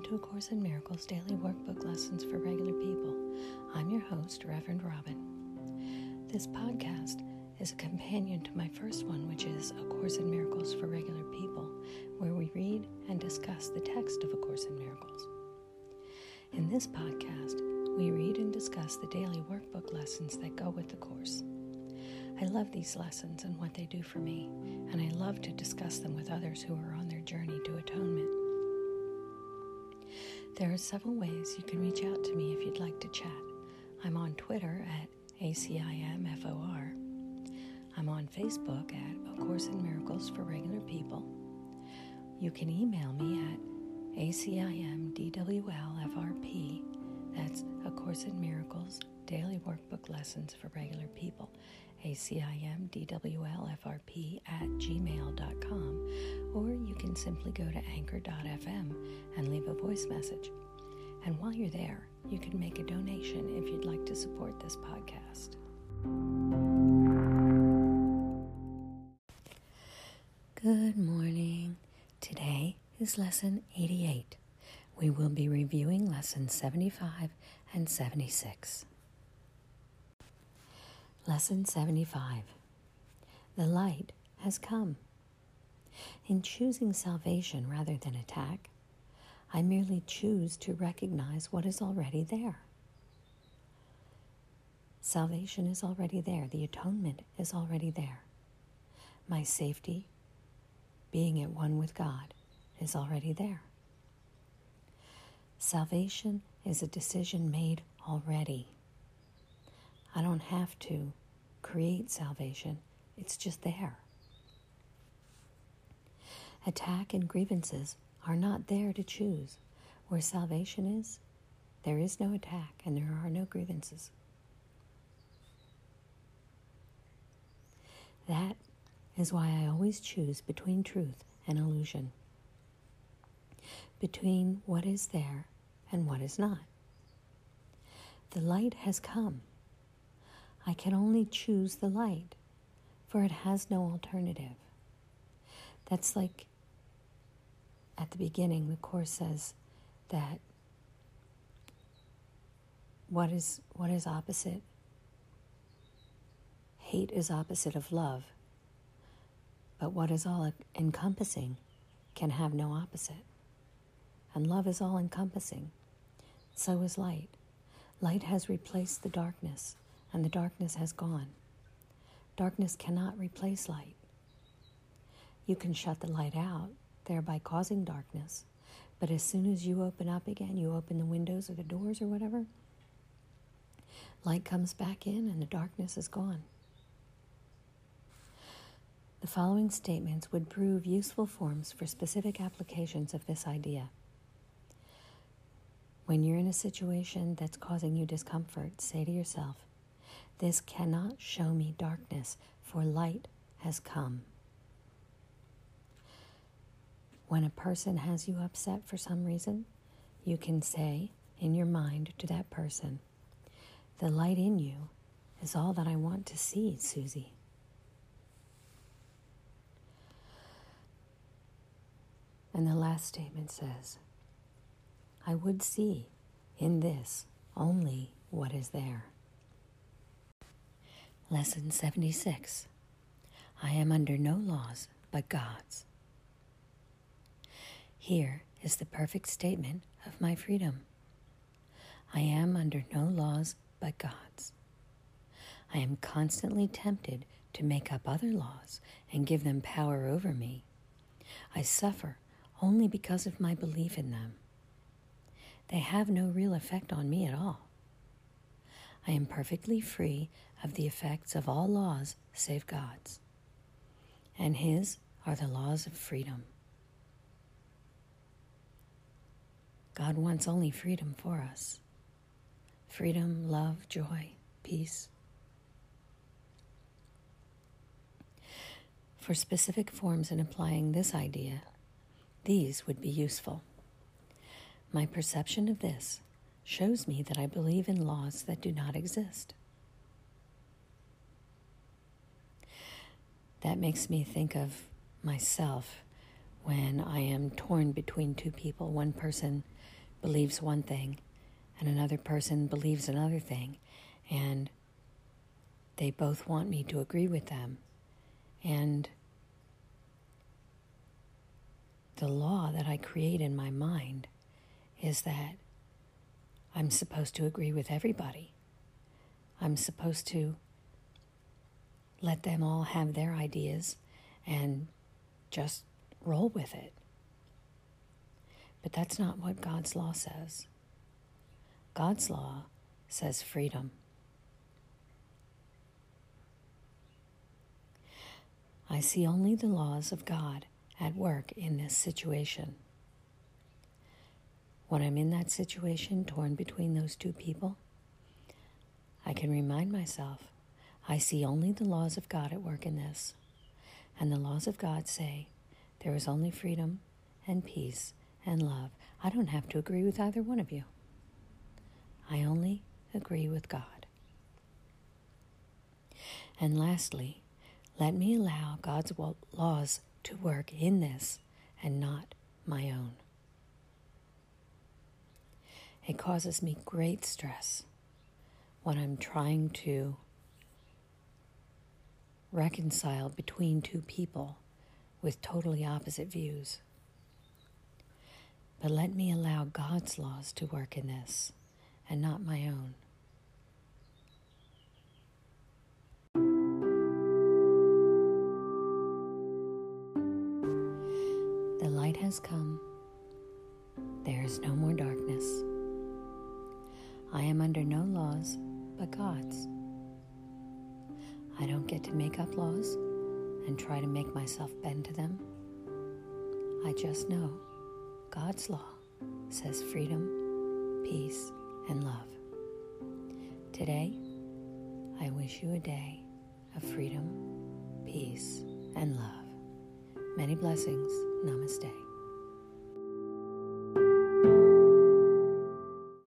Welcome to A Course in Miracles Daily Workbook Lessons for Regular People. I'm your host, Reverend Robin. This podcast is a companion to my first one, which is A Course in Miracles for Regular People, where we read and discuss the text of A Course in Miracles. In this podcast, we read and discuss the daily workbook lessons that go with the course. I love these lessons and what they do for me, and I love to discuss them with others who are on their journey to atonement. There are several ways you can reach out to me if you'd like to chat. I'm on Twitter at ACIMFOR. I'm on Facebook at A Course in Miracles for Regular People. You can email me at ACIMDWLFRP. That's A Course in Miracles Daily Workbook Lessons for Regular People. ACIMDWLFRP at gmail.com, or you can simply go to anchor.fm and leave a voice message. And while you're there, you can make a donation if you'd like to support this podcast. Good morning. Today is Lesson 88. We will be reviewing Lessons 75 and 76. Lesson 75. The light has come. In choosing salvation rather than attack, I merely choose to recognize what is already there. Salvation is already there. The atonement is already there. My safety, being at one with God, is already there. Salvation is a decision made already. I don't have to create salvation. It's just there. Attack and grievances are not there to choose. Where salvation is, there is no attack and there are no grievances. That is why I always choose between truth and illusion, between what is there and what is not. The light has come. I can only choose the light, for it has no alternative. That's like at the beginning, the Course says that what is opposite? Hate is opposite of love, but what is all-encompassing can have no opposite. And love is all-encompassing. So is light. Light has replaced the darkness, and the darkness has gone. Darkness cannot replace light. You can shut the light out, thereby causing darkness, but as soon as you open up again, you open the windows or the doors or whatever, light comes back in and the darkness is gone. The following statements would prove useful forms for specific applications of this idea. When you're in a situation that's causing you discomfort, say to yourself, "This cannot show me darkness, for light has come." When a person has you upset for some reason, you can say in your mind to that person, "The light in you is all that I want to see, Susie." And the last statement says, "I would see in this only what is there." Lesson 76. I am under no laws but God's. Here is the perfect statement of my freedom. I am under no laws but God's. I am constantly tempted to make up other laws and give them power over me. I suffer only because of my belief in them. They have no real effect on me at all. I am perfectly free of the effects of all laws save God's, and His are the laws of freedom. God wants only freedom for us. Freedom, love, joy, peace. For specific forms in applying this idea, these would be useful. My perception of this shows me that I believe in laws that do not exist. That makes me think of myself when I am torn between two people. One person believes one thing and another person believes another thing, and they both want me to agree with them. And the law that I create in my mind is that I'm supposed to agree with everybody. I'm supposed to let them all have their ideas and just roll with it. But that's not what God's law says. God's law says freedom. I see only the laws of God at work in this situation. When I'm in that situation, torn between those two people, I can remind myself, I see only the laws of God at work in this. And the laws of God say, there is only freedom and peace and love. I don't have to agree with either one of you. I only agree with God. And lastly, let me allow God's laws to work in this and not my own. It causes me great stress when I'm trying to reconcile between two people with totally opposite views. But let me allow God's laws to work in this and not my own. The light has come. There is no more darkness. I am under no laws but God's. I don't get to make up laws and try to make myself bend to them. I just know God's law says freedom, peace, and love. Today, I wish you a day of freedom, peace, and love. Many blessings. Namaste.